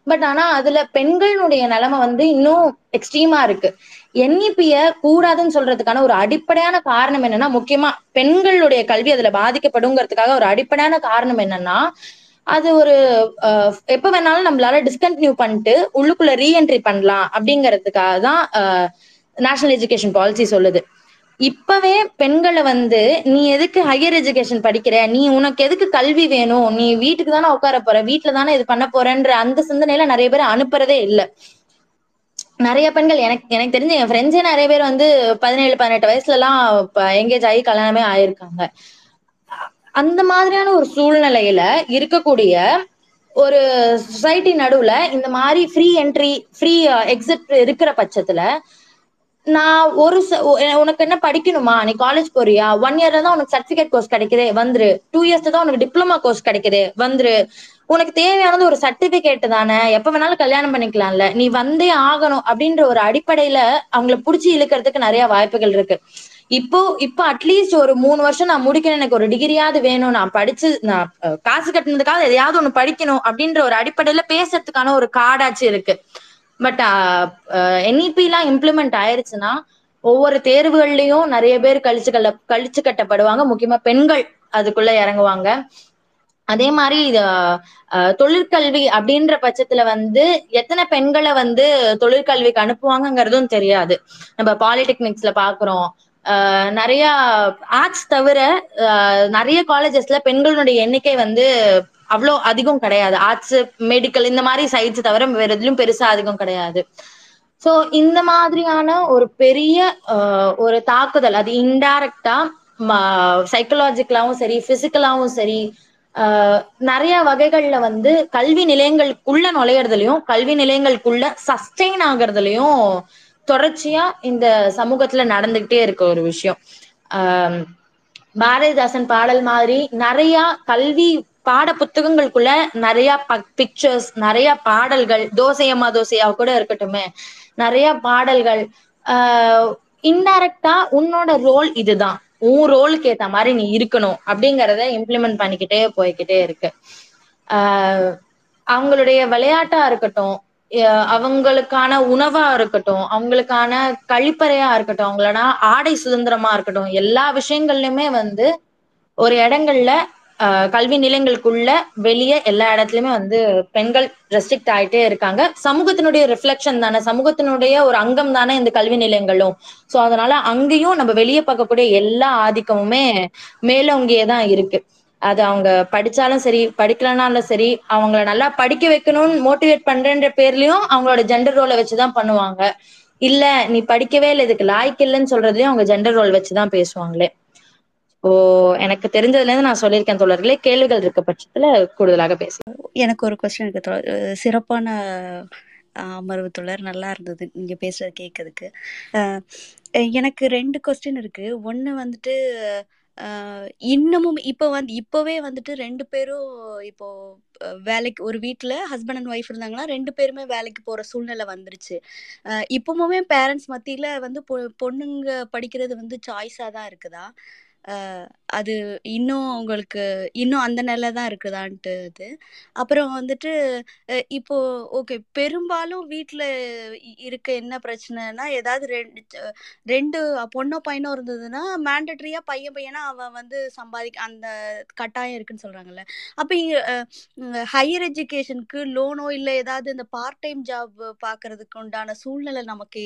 பட் ஆனா அதுல பெண்களுடைய நிலைமை வந்து இன்னும் எக்ஸ்ட்ரீமா இருக்கு. என்இபிய கூடாதுன்னு சொல்றதுக்கான ஒரு அடிப்படையான காரணம் என்னன்னா, முக்கியமா பெண்களுடைய கல்வி அதுல பாதிக்கப்படுங்கிறதுக்காக ஒரு அடிப்படையான காரணம் என்னன்னா, அது ஒரு அஹ் எப்ப வேணாலும் நம்மளால டிஸ்கண்டினியூ பண்ணிட்டு உள்ளுக்குள்ள ரீஎன்ட்ரி பண்ணலாம் அப்படிங்கிறதுக்காக தான் ஆஹ் நேஷனல் எஜுகேஷன் பாலிசி சொல்லுது. இப்பவே பெண்களை வந்து நீ எதுக்கு ஹையர் எஜுகேஷன் படிக்கிற, நீ உனக்கு எதுக்கு கல்வி வேணும், நீ வீட்டுக்கு தானே உட்கார போற, வீட்டுல தானே இது பண்ண போறன்ற அந்த சிந்தனையில நிறைய பேர் அனுப்புறதே இல்லை. நிறைய பெண்கள் எனக்கு எனக்கு தெரிஞ்சு என் ஃப்ரெண்ட்ஸே நிறைய பேர் வந்து பதினேழு பதினெட்டு வயசுல எல்லாம் எங்கேஜ் ஆகி கல்யாணமே ஆயிருக்காங்க. அந்த மாதிரியான ஒரு சூழ்நிலையில இருக்கக்கூடிய ஒரு சொசைட்டி நடுவுல இந்த மாதிரி ஃப்ரீ என்ட்ரி ஃப்ரீ எக்ஸிட் இருக்கிற பட்சத்துல நான் ஒரு உனக்கு என்ன படிக்கணுமா, நீ காலேஜ் போறியா, ஒன் இயர்ல தான் உனக்கு சர்டிபிகேட் கோர்ஸ் கிடைக்குது வந்துரு, டூ இயர்ஸ்ல தான் உனக்கு டிப்ளமா கோர்ஸ் கிடைக்குது வந்துரு, உனக்கு தேவையானது ஒரு சர்டிபிகேட் தானே, எப்ப வேணாலும் கல்யாணம் பண்ணிக்கலாம்ல, நீ வந்தே ஆகணும் அப்படின்ற ஒரு அடிப்படையில அவங்களை புடிச்சு இழுக்கிறதுக்கு நிறைய வாய்ப்புகள் இருக்கு. இப்போ இப்போ அட்லீஸ்ட் ஒரு மூணு வருஷம் நான் முடிக்கணும், எனக்கு ஒரு டிகிரியாவது வேணும், நான் படிச்சு நான் காசு கட்டினதுக்காக எதையாவது ஒண்ணு படிக்கணும் அப்படின்ற ஒரு அடிப்படையில பேசுறதுக்கான ஒரு காடாச்சு இருக்கு. பட் என்இபி எல்லாம் இம்ப்ளிமெண்ட் ஆயிருச்சுன்னா ஒவ்வொரு தேர்வுகள்லயும் நிறைய பேர் கழிச்சு கல்ல கழிச்சு கட்டப்படுவாங்க, முக்கியமா பெண்கள் அதுக்குள்ள இறங்குவாங்க. அதே மாதிரி இது தொழிற்கல்வி அப்படின்ற பட்சத்துல வந்து எத்தனை பெண்களை வந்து தொழிற்கல்விக்கு அனுப்புவாங்கங்கிறதும் தெரியாது. நம்ம பாலிடெக்னிக்ஸ்ல பாக்குறோம், நிறைய ஆர்ட்ஸ் தவிர நிறைய காலேஜஸ்ல பெண்களுடைய எண்ணிக்கை வந்து அவ்வளோ அதிகம் கிடையாது. ஆர்ட்ஸ், மெடிக்கல் இந்த மாதிரி சைட்ஸ் தவிர வேற எதுலயும் பெருசா அதிகம் கிடையாது. சோ இந்த மாதிரியான ஒரு பெரிய ஒரு தாக்குதல், அது இன்டைரக்டா சைக்கலாஜிக்கலாவும் சரி பிசிக்கலாவும் சரி நிறைய வகைகள்ல வந்து கல்வி நிலையங்களுக்குள்ள நுழையறதுலயும் கல்வி நிலையங்களுக்குள்ள சஸ்டெயின் ஆகுறதுலயும் தொடர்ச்சியா இந்த சமூகத்துல நடந்துகிட்டே இருக்க ஒரு விஷயம். ஆஹ் பாரதிதாசன் பாடல் மாதிரி நிறைய கல்வி பாட புத்தகங்களுக்குள்ள நிறைய பிக்சர்ஸ், நிறைய பாடல்கள், தோசையம்மா தோசையா கூட இருக்கட்டுமே, நிறைய பாடல்கள் ஆஹ் இன்டைரக்டா உன்னோட ரோல் இதுதான், உன் ரோலுக்கு ஏத்த மாதிரி நீ இருக்கணும் அப்படிங்கறத இம்ப்ளிமெண்ட் பண்ணிக்கிட்டே போய்கிட்டே இருக்கு. ஆஹ் அவங்களுடைய விளையாட்டா இருக்கட்டும், அவங்களுக்கான உணவா இருக்கட்டும், அவங்களுக்கான கழிப்பறையா இருக்கட்டும், அவங்களோட ஆடை சுதந்திரமா இருக்கட்டும், எல்லா விஷயங்கள்லயுமே வந்து ஒரு இடங்கள்ல அஹ் கல்வி நிலையங்களுக்குள்ள வெளியே எல்லா இடத்துலயுமே வந்து பெண்கள் ரெஸ்ட்ரிக்ட் ஆயிட்டே இருக்காங்க. சமூகத்தினுடைய ரிஃப்ளெக்ஷன் தானே, சமூகத்தினுடைய ஒரு அங்கம் தானே இந்த கல்வி நிலையங்களும். சோ அதனால அங்கேயும் நம்ம வெளியே பார்க்கக்கூடிய எல்லா ஆதிக்கமுமே மேலோங்கியேதான் இருக்கு. அது அவங்க படிச்சாலும் சரி படிக்கலனாலும் சரி, அவங்கள நல்லா படிக்க வைக்கணும்னு மோட்டிவேட் பண்றேன்ற பேர்லயும் அவங்களோட ஜெண்டர் ரோலை வச்சுதான் பண்ணுவாங்க. இல்ல நீ படிக்கவே இல்லை, இதுக்கு லாய்க்கு இல்லைன்னு சொல்றதுலயும் அவங்க ஜெண்டர் ரோல் வச்சுதான் பேசுவாங்களே. ஓ எனக்கு தெரிஞ்சதுல இருந்து நான் சொல்லியிருக்கேன் தோழர்களே, கேள்விகள் இருக்க பட்சத்துல கூடுதலாக பேசுவேன். எனக்கு ஒரு கொஸ்டின் இருக்கு தோழர், சிறப்பான அமர்வு தோழர், நல்லா இருந்தது நீங்க பேசுறது கேட்கறதுக்கு. எனக்கு ரெண்டு கொஸ்டின் இருக்கு. ஒண்ணு வந்துட்டு இன்னமும் இப்போ வந்து இப்போவே வந்துட்டு ரெண்டு பேரும் இப்போ வேலைக்கு, ஒரு வீட்டில் ஹஸ்பண்ட் அண்ட் ஒய்ஃப் இருந்தாங்கன்னா ரெண்டு பேருமே வேலைக்கு போகிற சூழ்நிலை வந்துருச்சு. இப்போவுமே பேரண்ட்ஸ் மத்தியில் வந்து பொ பொண்ணுங்க படிக்கிறது வந்து சாய்ஸாக தான் இருக்குதா? அது இன்னும் உங்களுக்கு இன்னும் அந்த நிலை தான் இருக்குதான்ட்டு இது. அப்புறம் வந்துட்டு இப்போது ஓகே, பெரும்பாலும் வீட்டில் இருக்க என்ன பிரச்சனைனா, ஏதாவது ரெண்டு ரெண்டு பொண்ணோ பையனோ இருந்ததுன்னா மேண்டட்ரியாக பையன் பையனா அவன் வந்து சம்பாதிக்க அந்த கட்டாயம் இருக்குன்னு சொல்கிறாங்கல்ல. அப்போ ஹையர் எஜுகேஷனுக்கு லோனோ இல்லை ஏதாவது இந்த பார்ட் டைம் ஜாப் பார்க்குறதுக்கு உண்டான சூழ்நிலை நமக்கு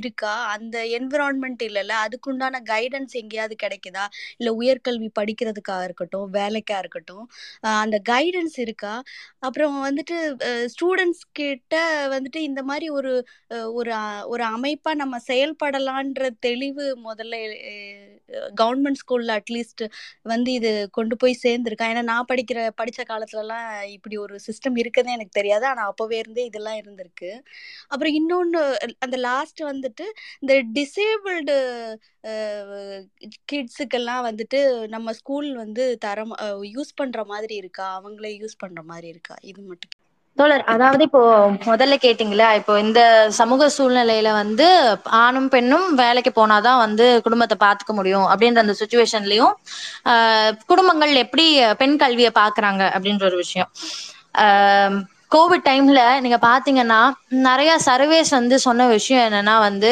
இருக்கா? அந்த என்விரான்மெண்ட் இல்லைல்ல, அதுக்குண்டான கைடன்ஸ் எங்கேயாவது கிடைக்குதா? இல்ல உயர்கல்வி படிக்கிறதுக்காக இருக்கட்டும் வேலைக்கா இருக்கட்டும் அந்த கைடன்ஸ் இருக்கா? அப்புறம் வந்துட்டு ஸ்டூடெண்ட்ஸ் கிட்ட வந்துட்டு இந்த மாதிரி ஒரு ஒரு அமைப்பா நம்ம செயல்படலான்ற தெளிவு முதல்ல கவர்மெண்ட் ஸ்கூல்ல அட்லீஸ்ட் வந்து இது கொண்டு போய் சேர்ந்துருக்கா? ஏன்னா நான் படிக்கிற படிச்ச காலத்துலலாம் இப்படி ஒரு சிஸ்டம் இருக்குதுன்னு எனக்கு தெரியாது, ஆனா அப்பவே இருந்தே இதெல்லாம் இருந்திருக்கு. அப்புறம் இன்னொன்னு அந்த லாஸ்ட் வந்துட்டு இந்த டிசேபிள்டு கிட்ஸுக்கெல்லாம் வந்துட்டு நம்ம ஸ்கூல் வந்து தரம் யூஸ் பண்ற மாதிரி இருக்கா? அவங்களே யூஸ் பண்ற மாதிரி இருக்கா? இது மட்டும் தோழர், அதாவது இப்போ முதல்ல கேட்டீங்களா, இப்போ இந்த சமூக சூழ்நிலையில வந்து ஆணும் பெண்ணும் வேலைக்கு போனாதான் வந்து குடும்பத்தை பாத்துக்க முடியும் அப்படின்ற அந்த சுச்சுவேஷன்லயும் ஆஹ் குடும்பங்கள் எப்படி பெண் கல்வியை பாக்குறாங்க அப்படின்ற ஒரு விஷயம். ஆஹ் கோவிட் டைம்ல நீங்க பாத்தீங்கன்னா நிறைய சர்வேஸ் வந்து சொன்ன விஷயம் என்னன்னா, வந்து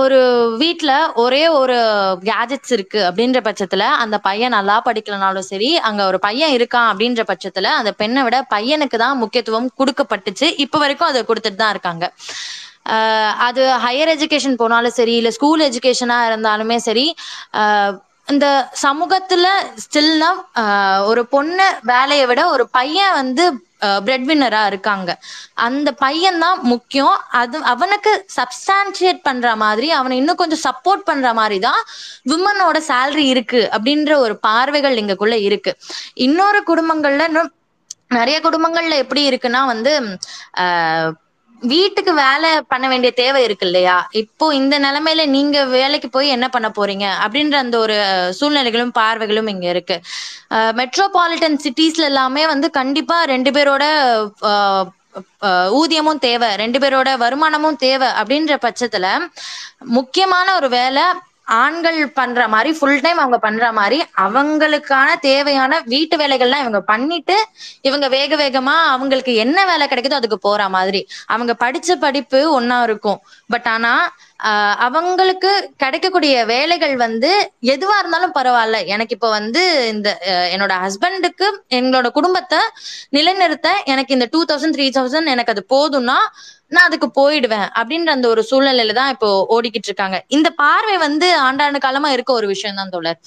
ஒரு வீட்டுல ஒரே ஒரு கேஜெட்ஸ் இருக்கு அப்படின்ற பட்சத்துல அந்த பையன் நல்லா படிக்கலனாலும் சரி, அங்க ஒரு பையன் இருக்கான் அப்படின்ற பட்சத்துல அந்த பெண்ணை விட பையனுக்கு தான் முக்கியத்துவம் கொடுக்கப்பட்டுச்சு. இப்ப வரைக்கும் அதை கொடுத்துட்டு தான் இருக்காங்க. ஆஹ் அது ஹையர் எஜுகேஷன் போனாலும் சரி, இல்ல ஸ்கூல் எஜுகேஷனா இருந்தாலுமே சரி, ஆஹ் இந்த சமூகத்துல ஸ்டில்னா ஒரு பொண்ணு வேலையை விட ஒரு பையன் வந்து பிரெட் வின்னரா இருக்காங்க. அந்த பையன் தான் முக்கியம். அது அவனுக்கு சப்ஸ்டான்சியேட் பண்ற மாதிரி, அவனை இன்னும் கொஞ்சம் சப்போர்ட் பண்ற மாதிரி தான் விமனோட சேலரி இருக்கு அப்படின்ற ஒரு பார்வைகள் இங்கக்குள்ள இருக்கு. இன்னொரு குடும்பங்கள்ல, இன்னும் நிறைய குடும்பங்கள்ல எப்படி இருக்குன்னா வந்து ஆஹ் வீட்டுக்கு வேலை பண்ண வேண்டிய தேவை இருக்கு இல்லையா? இப்போ இந்த நிலைமையில நீங்க வேலைக்கு போய் என்ன பண்ண போறீங்க அப்படின்ற அந்த ஒரு சூழ்நிலைகளும் பார்வைகளும் இங்க இருக்கு. அஹ் மெட்ரோபாலிட்டன் சிட்டிஸ்ல எல்லாமே வந்து கண்டிப்பா ரெண்டு பேரோட ஆஹ் ஊதியமும் தேவை, ரெண்டு பேரோட வருமானமும் தேவை அப்படின்ற பட்சத்துல முக்கியமான ஒரு வேலை ஆண்கள் பண்ற மாதிரி ஃபுல் டைம் அவங்க பண்ற மாதிரி அவங்களுக்கான தேவையான வீட்டு வேலைகள்லாம் இவங்க பண்ணிட்டு இவங்க வேக வேகமா அவங்களுக்கு என்ன வேலை கிடைக்குதோ அதுக்கு போற மாதிரி. அவங்க படிச்ச படிப்பு ஒன்னா இருக்கும், பட் ஆனா ஆஹ் அவங்களுக்கு கிடைக்கக்கூடிய வேலைகள் வந்து எதுவா இருந்தாலும் பரவாயில்ல, எனக்கு இப்ப வந்து இந்த என்னோட ஹஸ்பண்டுக்கு எங்களோட குடும்பத்தை நிலைநிறுத்த எனக்கு இந்த டூ தௌசண்ட் த்ரீ தௌசண்ட் எனக்கு அது போதும்னா நான் அதுக்கு போயிடுவேன் அப்படின்ற அந்த ஒரு சூழ்நிலையில தான் இப்போ ஓடிக்கிட்டு இருக்காங்க. இந்த பார்வை வந்து ஆண்டாண்டு காலமா இருக்க ஒரு விஷயம் தான் தோழர்.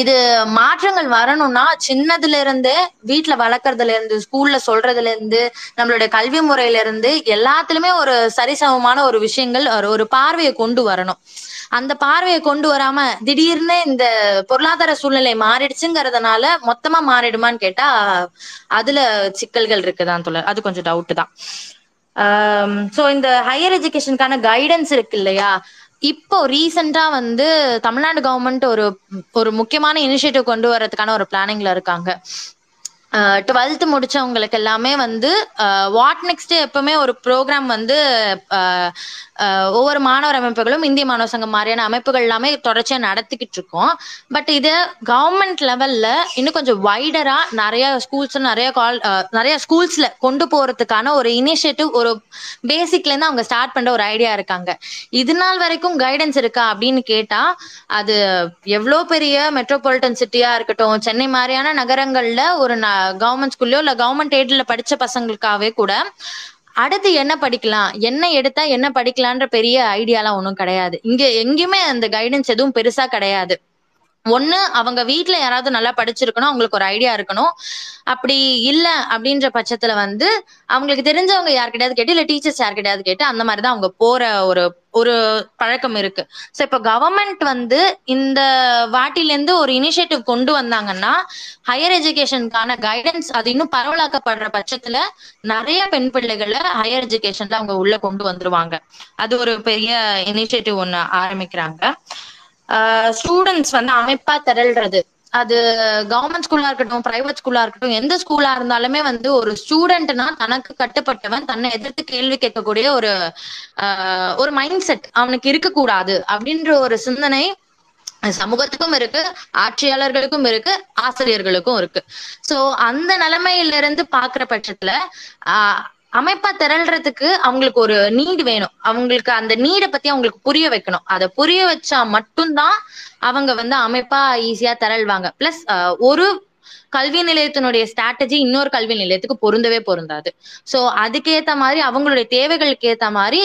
இது மாற்றங்கள் வரணும்னா சின்னதுல இருந்து, வீட்டுல வளர்க்கறதுல இருந்து, ஸ்கூல்ல சொல்றதுல இருந்து, நம்மளுடைய கல்வி முறையில இருந்து எல்லாத்துலயுமே ஒரு சரிசமமான ஒரு விஷயங்கள், ஒரு பார்வையை கொண்டு வரணும். அந்த பார்வையை கொண்டு வராம திடீர்னு இந்த பொருளாதார சூழ்நிலை மாறிடுச்சுங்கிறதுனால மொத்தமா மாறிடுமான்னு கேட்டா அதுல சிக்கல்கள் இருக்குதான் தோழர். அது கொஞ்சம் டவுட் தான். ஆஹ் சோ இந்த ஹையர் எஜுகேஷனுக்கான கைடன்ஸ் இருக்கு இல்லையா? இப்போ ரீசெண்டா வந்து தமிழ்நாடு கவர்மெண்ட் ஒரு ஒரு முக்கியமான இனிஷியேட்டிவ் கொண்டு வர்றதுக்கான ஒரு பிளானிங்ல இருக்காங்க. டுவெல்த் முடிச்சவங்களுக்கு எல்லாமே வந்து வாட் நெக்ஸ்ட் எப்பவுமே ஒரு ப்ரோக்ராம் வந்து ஒவ்வொரு மாணவர் அமைப்புகளும் இந்திய மாணவர் சங்கம் மாதிரியான அமைப்புகள் எல்லாமே தொடர்ச்சியா நடத்திக்கிட்டு இருக்கோம். பட் இதை கவர்மெண்ட் லெவல்ல இன்னும் கொஞ்சம் வைடரா நிறைய ஸ்கூல்ஸ் நிறைய கால் நிறைய ஸ்கூல்ஸ்ல கொண்டு போறதுக்கான ஒரு இனிஷியேட்டிவ் ஒரு பேசிக்ல இருந்து அவங்க ஸ்டார்ட் பண்ற ஒரு ஐடியா இருக்காங்க. இது நாள் வரைக்கும் கைடன்ஸ் இருக்கா அப்படின்னு கேட்டா அது எவ்வளோ பெரிய மெட்ரோபாலிட்டன் சிட்டியா இருக்கட்டும், சென்னை மாதிரியான நகரங்கள்ல ஒரு கவர்மெண்ட் ஸ்கூல்லயோ இல்ல கவர்மெண்ட் எய்ட்ல படிச்ச பசங்களுக்காகவே கூட அடுத்து என்ன படிக்கலாம், என்ன எடுத்தா என்ன படிக்கலான்ற பெரிய ஐடியாலாம் ஒன்றும் கிடையாது. இங்க எங்கேயுமே அந்த கைடன்ஸ் எதுவும் பெருசா கிடையாது. ஒண்ணு அவங்க வீட்டுல யாராவது நல்லா படிச்சிருக்கணும், அவங்களுக்கு ஒரு ஐடியா இருக்கணும். அப்படி இல்ல அப்படின்ற பட்சத்துல வந்து அவங்களுக்கு தெரிஞ்சவங்க யார்கிட்டயாவது கேட்டு இல்ல டீச்சர்ஸ் யார்கிட்டயாவது கேட்டு அந்த மாதிரிதான் அவங்க போற ஒரு ஒரு பழக்கம் இருக்கு. சோ இப்ப கவர்மெண்ட் வந்து இந்த வாட்டிலேருந்து ஒரு இனிஷியேட்டிவ் கொண்டு வந்தாங்கன்னா ஹையர் எஜுகேஷனுக்கான கைடன்ஸ் அது இன்னும் பரவலாக்கப்படுற பட்சத்துல நிறைய பெண் பிள்ளைகளை ஹையர் எஜுகேஷன்ல அவங்க உள்ள கொண்டு வந்துருவாங்க. அது ஒரு பெரிய இனிஷியேட்டிவ் ஒண்ணு ஆரம்பிக்கிறாங்க. ஸ்டூடெண்ட்ஸ் வந்து அமைப்பா திரள்றது, அது கவர்மெண்ட் ஸ்கூலா இருக்கட்டும், பிரைவேட் ஸ்கூலா இருக்கட்டும், எந்த ஸ்கூலா இருந்தாலுமே வந்து ஒரு ஸ்டூடெண்ட்னா தனக்கு கட்டுப்பட்டவன், தன்னை எதிர்த்து கேள்வி கேட்கக்கூடிய ஒரு ஆஹ் ஒரு மைண்ட் செட் அவனுக்கு இருக்கக்கூடாது அப்படின்ற ஒரு சிந்தனை சமூகத்துக்கும் இருக்கு, ஆட்சியாளர்களுக்கும் இருக்கு, ஆசிரியர்களுக்கும் இருக்கு. சோ அந்த நிலைமையில இருந்து பாக்குற பட்சத்துல ஆஹ் அமைப்பா திரள்றதுக்கு அவங்களுக்கு ஒரு நீடு வேணும். அவங்களுக்கு அந்த நீடை பத்தி அவங்களுக்கு புரிய வைக்கணும். அதை புரிய வச்சா மட்டும்தான் அவங்க வந்து அமைப்பா ஈஸியா திரள்வாங்க. பிளஸ் ஒரு கல்வி நிலையத்தினுடைய ஸ்ட்ராட்டஜி இன்னொரு கல்வி நிலையத்துக்கு பொருந்தவே பொருந்தாது. சோ அதுக்கேத்த மாதிரி அவங்களுடைய தேவைகளுக்கு ஏத்த மாதிரி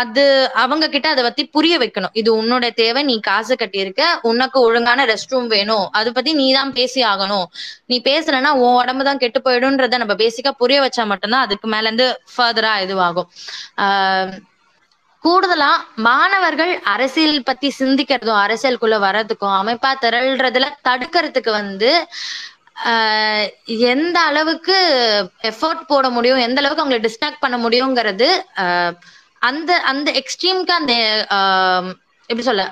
அது அவங்க கிட்ட அதை பத்தி புரிய வைக்கணும். இது உன்னோட தேவை, நீ காசு கட்டியிருக்க, உனக்கு ஒழுங்கான ரெஸ்ட் ரூம் வேணும், அதை பத்தி நீ தான் பேசி ஆகணும், நீ பேசலன்னா உன் உடம்புதான் கெட்டு போயிடும்ன்றத நம்ம பேசிக்கா புரிய வச்சா மட்டும்தான் அதுக்கு மேல இருந்து ஃபர்தரா இதுவாகும். ஆஹ் கூடுதலா மாணவர்கள் அரசியல் பத்தி சிந்திக்கிறதும் அரசியலுக்குள்ள வர்றதுக்கும் அமைப்பா திரள்றதுல தடுக்கிறதுக்கு வந்து ஆஹ் எந்த அளவுக்கு எஃபோர்ட் போட முடியும், எந்த அளவுக்கு அவங்களை டிஸ்ட்ராக்ட் பண்ண முடியுங்கிறது ஆஹ் அந்த அந்த எக்ஸ்ட்ரீம்க்கு அந்த ஆஹ் எப்படி சொல்ல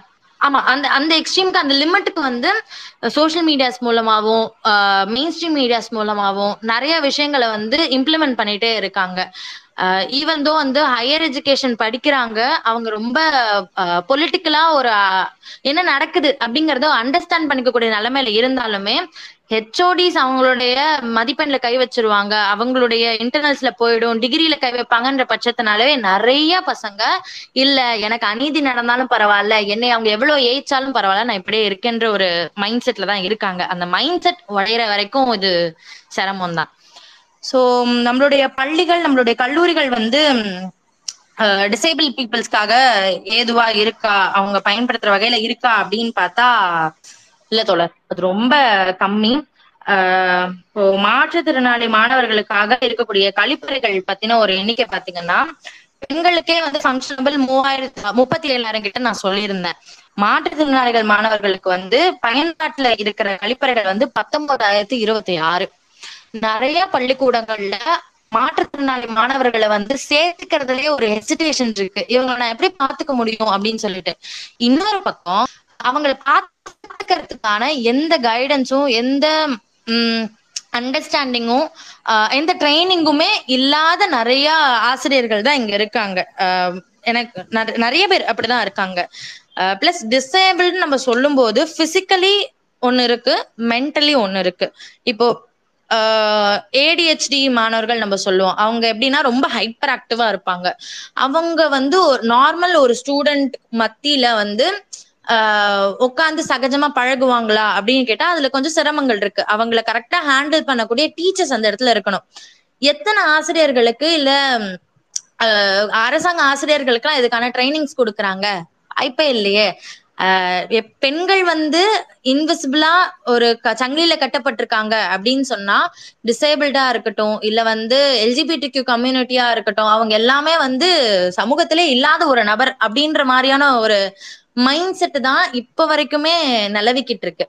ஆமா அந்த அந்த எக்ஸ்ட்ரீம்க்கு அந்த லிமிட்டுக்கு வந்து சோசியல் மீடியாஸ் மூலமாகவும் மெயின் ஸ்ட்ரீம் மீடியாஸ் மூலமாகவும் நிறைய விஷயங்களை வந்து இம்ப்ளிமெண்ட் பண்ணிட்டே இருக்காங்க. ஈவன் தோ வந்து ஹையர் எஜுகேஷன் படிக்கிறாங்க, அவங்க ரொம்ப பொலிட்டிக்கலா ஒரு என்ன நடக்குது அப்படிங்கறத அண்டர்ஸ்டாண்ட் பண்ணிக்கக்கூடிய நிலைமையில இருந்தாலுமே ஹெச்ஓடிஸ் அவங்களுடைய மதிப்பெண்ல கை வச்சிருவாங்க, அவங்களுடைய இன்டர்னல்ஸ்ல போயிடும், டிகிரியில கை வைப்பாங்கன்ற பட்சத்தினாலே நிறைய பசங்க இல்ல எனக்கு அநீதி நடந்தாலும் பரவாயில்ல, என்னை அவங்க எவ்வளவு ஏய்ச்சாலும் பரவாயில்ல, நான் இப்படியே இருக்கேன்ற ஒரு மைண்ட் செட்ல தான் இருக்காங்க. அந்த மைண்ட் செட் உடையிற வரைக்கும் இது சிரமம் தான். சோ நம்மளுடைய பள்ளிகள், நம்மளுடைய கல்லூரிகள் வந்து டிசேபிள் பீப்புள்ஸ்க்காக ஏதுவா இருக்கா, அவங்க பயன்படுத்துற வகையில இருக்கா அப்படின்னு பார்த்தா இல்ல தோழர், அது ரொம்ப கம்மி. ஆஹ் இப்போ மாற்றுத்திறனாளி மாணவர்களுக்காக இருக்கக்கூடிய கழிப்பறைகள் பத்தின ஒரு எண்ணிக்கை பாத்தீங்கன்னா பெண்களுக்கே வந்து ஃபங்க்ஷனபிள் மூவாயிரத்து முப்பத்தி ஏழாயிரம் கிட்ட நான் சொல்லியிருந்தேன். மாற்றுத்திறனாளிகள் மாணவர்களுக்கு வந்து பயன்பாட்டுல இருக்கிற கழிப்பறைகள் வந்து பத்தொன்பதாயிரத்தி இருபத்தி ஆறு. நிறைய பள்ளிக்கூடங்கள்ல மாற்றுத்திறனாளி மாணவர்களை வந்து சேர்த்துக்கிறதுலயே ஒரு ஹெசிடேஷன் இருக்கு, இவங்களை நான் எப்படி பாத்துக்க முடியும் அப்படின்னு சொல்லிட்டு. இன்னொரு பக்கம் அவங்களை பாத்துக்கிறதுக்கான எந்த கைடன்ஸும் எந்த உம் அண்டர்ஸ்டாண்டிங்கும் எந்த ட்ரைனிங்குமே இல்லாத நிறைய ஆசிரியர்கள் தான் இங்க இருக்காங்க. ஆஹ் எனக்கு நிறைய பேர் அப்படிதான் இருக்காங்க. பிளஸ் டிசேபிள்னு நம்ம சொல்லும் போது பிசிக்கலி ஒண்ணு இருக்கு, மென்டலி ஒண்ணு இருக்கு. இப்போ ஆஹ் ஏடிஹெச்டி மாணவர்கள் நம்ம சொல்லுவோம், அவங்க எப்படின்னா ரொம்ப ஹைப்பர் ஆக்டிவா இருப்பாங்க. அவங்க வந்து நார்மல் ஒரு ஸ்டூடெண்ட் மத்தியில வந்து ஆஹ் உட்காந்து சகஜமா பழகுவாங்களா அப்படின்னு கேட்டா அதுல கொஞ்சம் சிரமங்கள் இருக்கு. அவங்களை கரெக்டா ஹேண்டில் பண்ணக்கூடிய டீச்சர்ஸ் அந்த இடத்துல இருக்கணும். எத்தனை ஆசிரியர்களுக்கு இல்ல அஹ் அரசாங்க ஆசிரியர்களுக்கெல்லாம் இதுக்கான ட்ரைனிங்ஸ் கொடுக்குறாங்க, இப்ப இல்லையே. பெண்கள் வந்து இன்விசிபிளா ஒரு சங்கிலியில கட்டப்பட்டிருக்காங்க அப்படின்னு சொன்னா டிசேபிள்டா இருக்கட்டும் இல்ல வந்து எல்ஜிபிடிக்யூ கம்யூனிட்டியா இருக்கட்டும் அவங்க எல்லாமே வந்து சமூகத்திலே இல்லாத ஒரு நபர் அப்படின்ற மாதிரியான ஒரு மைண்ட் செட் தான் இப்ப வரைக்குமே நிலவிக்கிட்டு இருக்கு.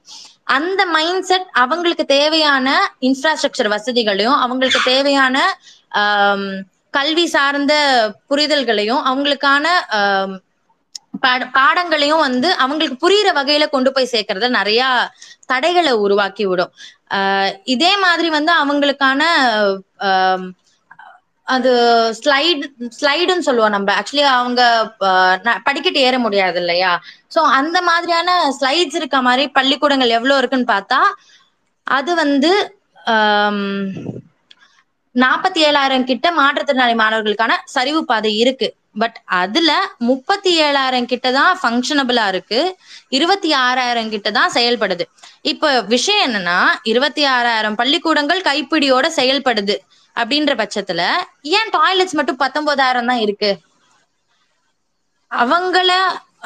அந்த மைண்ட் செட் அவங்களுக்கு தேவையான இன்ஃப்ராஸ்ட்ரக்சர் வசதிகளையும் அவங்களுக்கு தேவையான ஆஹ் கல்வி சார்ந்த புரிதல்களையும் அவங்களுக்கான ஆஹ் பாட பாடங்களையும் வந்து அவங்களுக்கு புரியுற வகையில கொண்டு போய் சேர்க்கறதுல நிறைய தடைகளை உருவாக்கி விடும். ஆஹ் இதே மாதிரி வந்து அவங்களுக்கான ஆஹ் அது ஸ்லைடு ஸ்லைடுன்னு சொல்லுவோம் நம்ம. ஆக்சுவலி அவங்க படிக்கட்டு ஏற முடியாது இல்லையா, சோ அந்த மாதிரியான ஸ்லைட்ஸ் இருக்க மாதிரி பள்ளிக்கூடங்கள் எவ்வளவு இருக்குன்னு பார்த்தா அது வந்து ஆஹ் நாப்பத்தி ஏழாயிரம் கிட்ட மாற்றுத்திறனாளி மாணவர்களுக்கான சரிவு பாதை இருக்கு. பட் அதுல முப்பத்தி ஏழாயிரம் கிட்டதான் ஃபங்க்ஷனபிளா இருக்கு, இருபத்தி ஆறாயிரம் கிட்டதான் செயல்படுது. இப்ப விஷயம் என்னன்னா இருபத்தி ஆறாயிரம் பள்ளிக்கூடங்கள் கைப்பிடியோட செயல்படுது அப்படின்ற பட்சத்துல ஏன் டாய்லெட்ஸ் மட்டும் பத்தொன்பதாயிரம் தான் இருக்கு? அவங்கள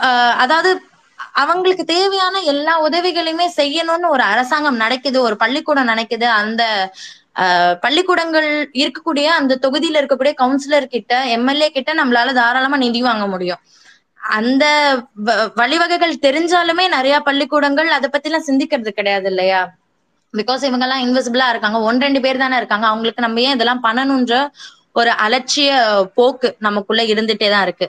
அஹ் அதாவது அவங்களுக்கு தேவையான எல்லா உதவிகளையுமே செய்யணும்னு ஒரு அரசாங்கம் நினைக்குது, ஒரு பள்ளிக்கூடம் நினைக்குது, அந்த ஆஹ் பள்ளிக்கூடங்கள் இருக்கக்கூடிய அந்த தொகுதியில இருக்கக்கூடிய கவுன்சிலர் கிட்ட எம்எல்ஏ கிட்ட நம்மளால தாராளமா நிதி வாங்க முடியும். அந்த வழிவகைகள் தெரிஞ்சாலுமே நிறைய பள்ளிக்கூடங்கள் அதை பத்தி எல்லாம் சிந்திக்கிறது கிடையாது இல்லையா. பிகாஸ் இவங்க எல்லாம் இன்விசிபிளா இருக்காங்க, ஒன் ரெண்டு பேர் தானே இருக்காங்க, அவங்களுக்கு நம்ம ஏன் இதெல்லாம் பண்ணணும்ன்ற ஒரு அலட்சிய போக்கு நமக்குள்ள இருந்துட்டேதான் இருக்கு.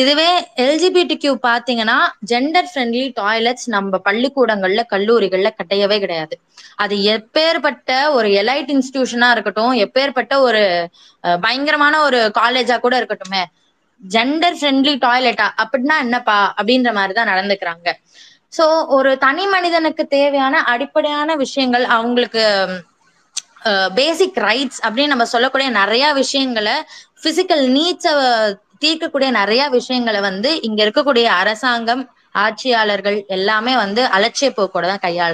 இதுவே எல்ஜிபிடிக்யூ பாத்தீங்கன்னா ஜெண்டர் ஃப்ரெண்ட்லி டாய்லெட்ஸ் நம்ம பள்ளிக்கூடங்கள்ல கல்லூரிகள்ல கட்டையவே கிடையாது. அது எப்பேற்பட்ட ஒரு எலைட் இன்ஸ்டிடியூஷனா இருக்கட்டும், எப்பேற்பட்ட ஒரு பயங்கரமான ஒரு காலேஜா கூட இருக்கட்டுமே, ஜெண்டர் ஃப்ரெண்ட்லி டாய்லெட்டா அப்படின்னா என்னப்பா அப்படின்ற மாதிரிதான் நடந்துக்கிறாங்க. சோ ஒரு தனி மனிதனுக்கு தேவையான அடிப்படையான விஷயங்கள், அவங்களுக்கு பேசிக் ரைட்ஸ் அப்படின்னு நம்ம சொல்லக்கூடிய நிறைய விஷயங்களை, பிசிக்கல் நீட்ஸை தீர்க்கக்கூடிய நிறைய விஷயங்களை வந்து இங்க இருக்கக்கூடிய அரசாங்கம் ஆட்சியாளர்கள் எல்லாமே வந்து அலட்சிய போக்கோட தான் கையாள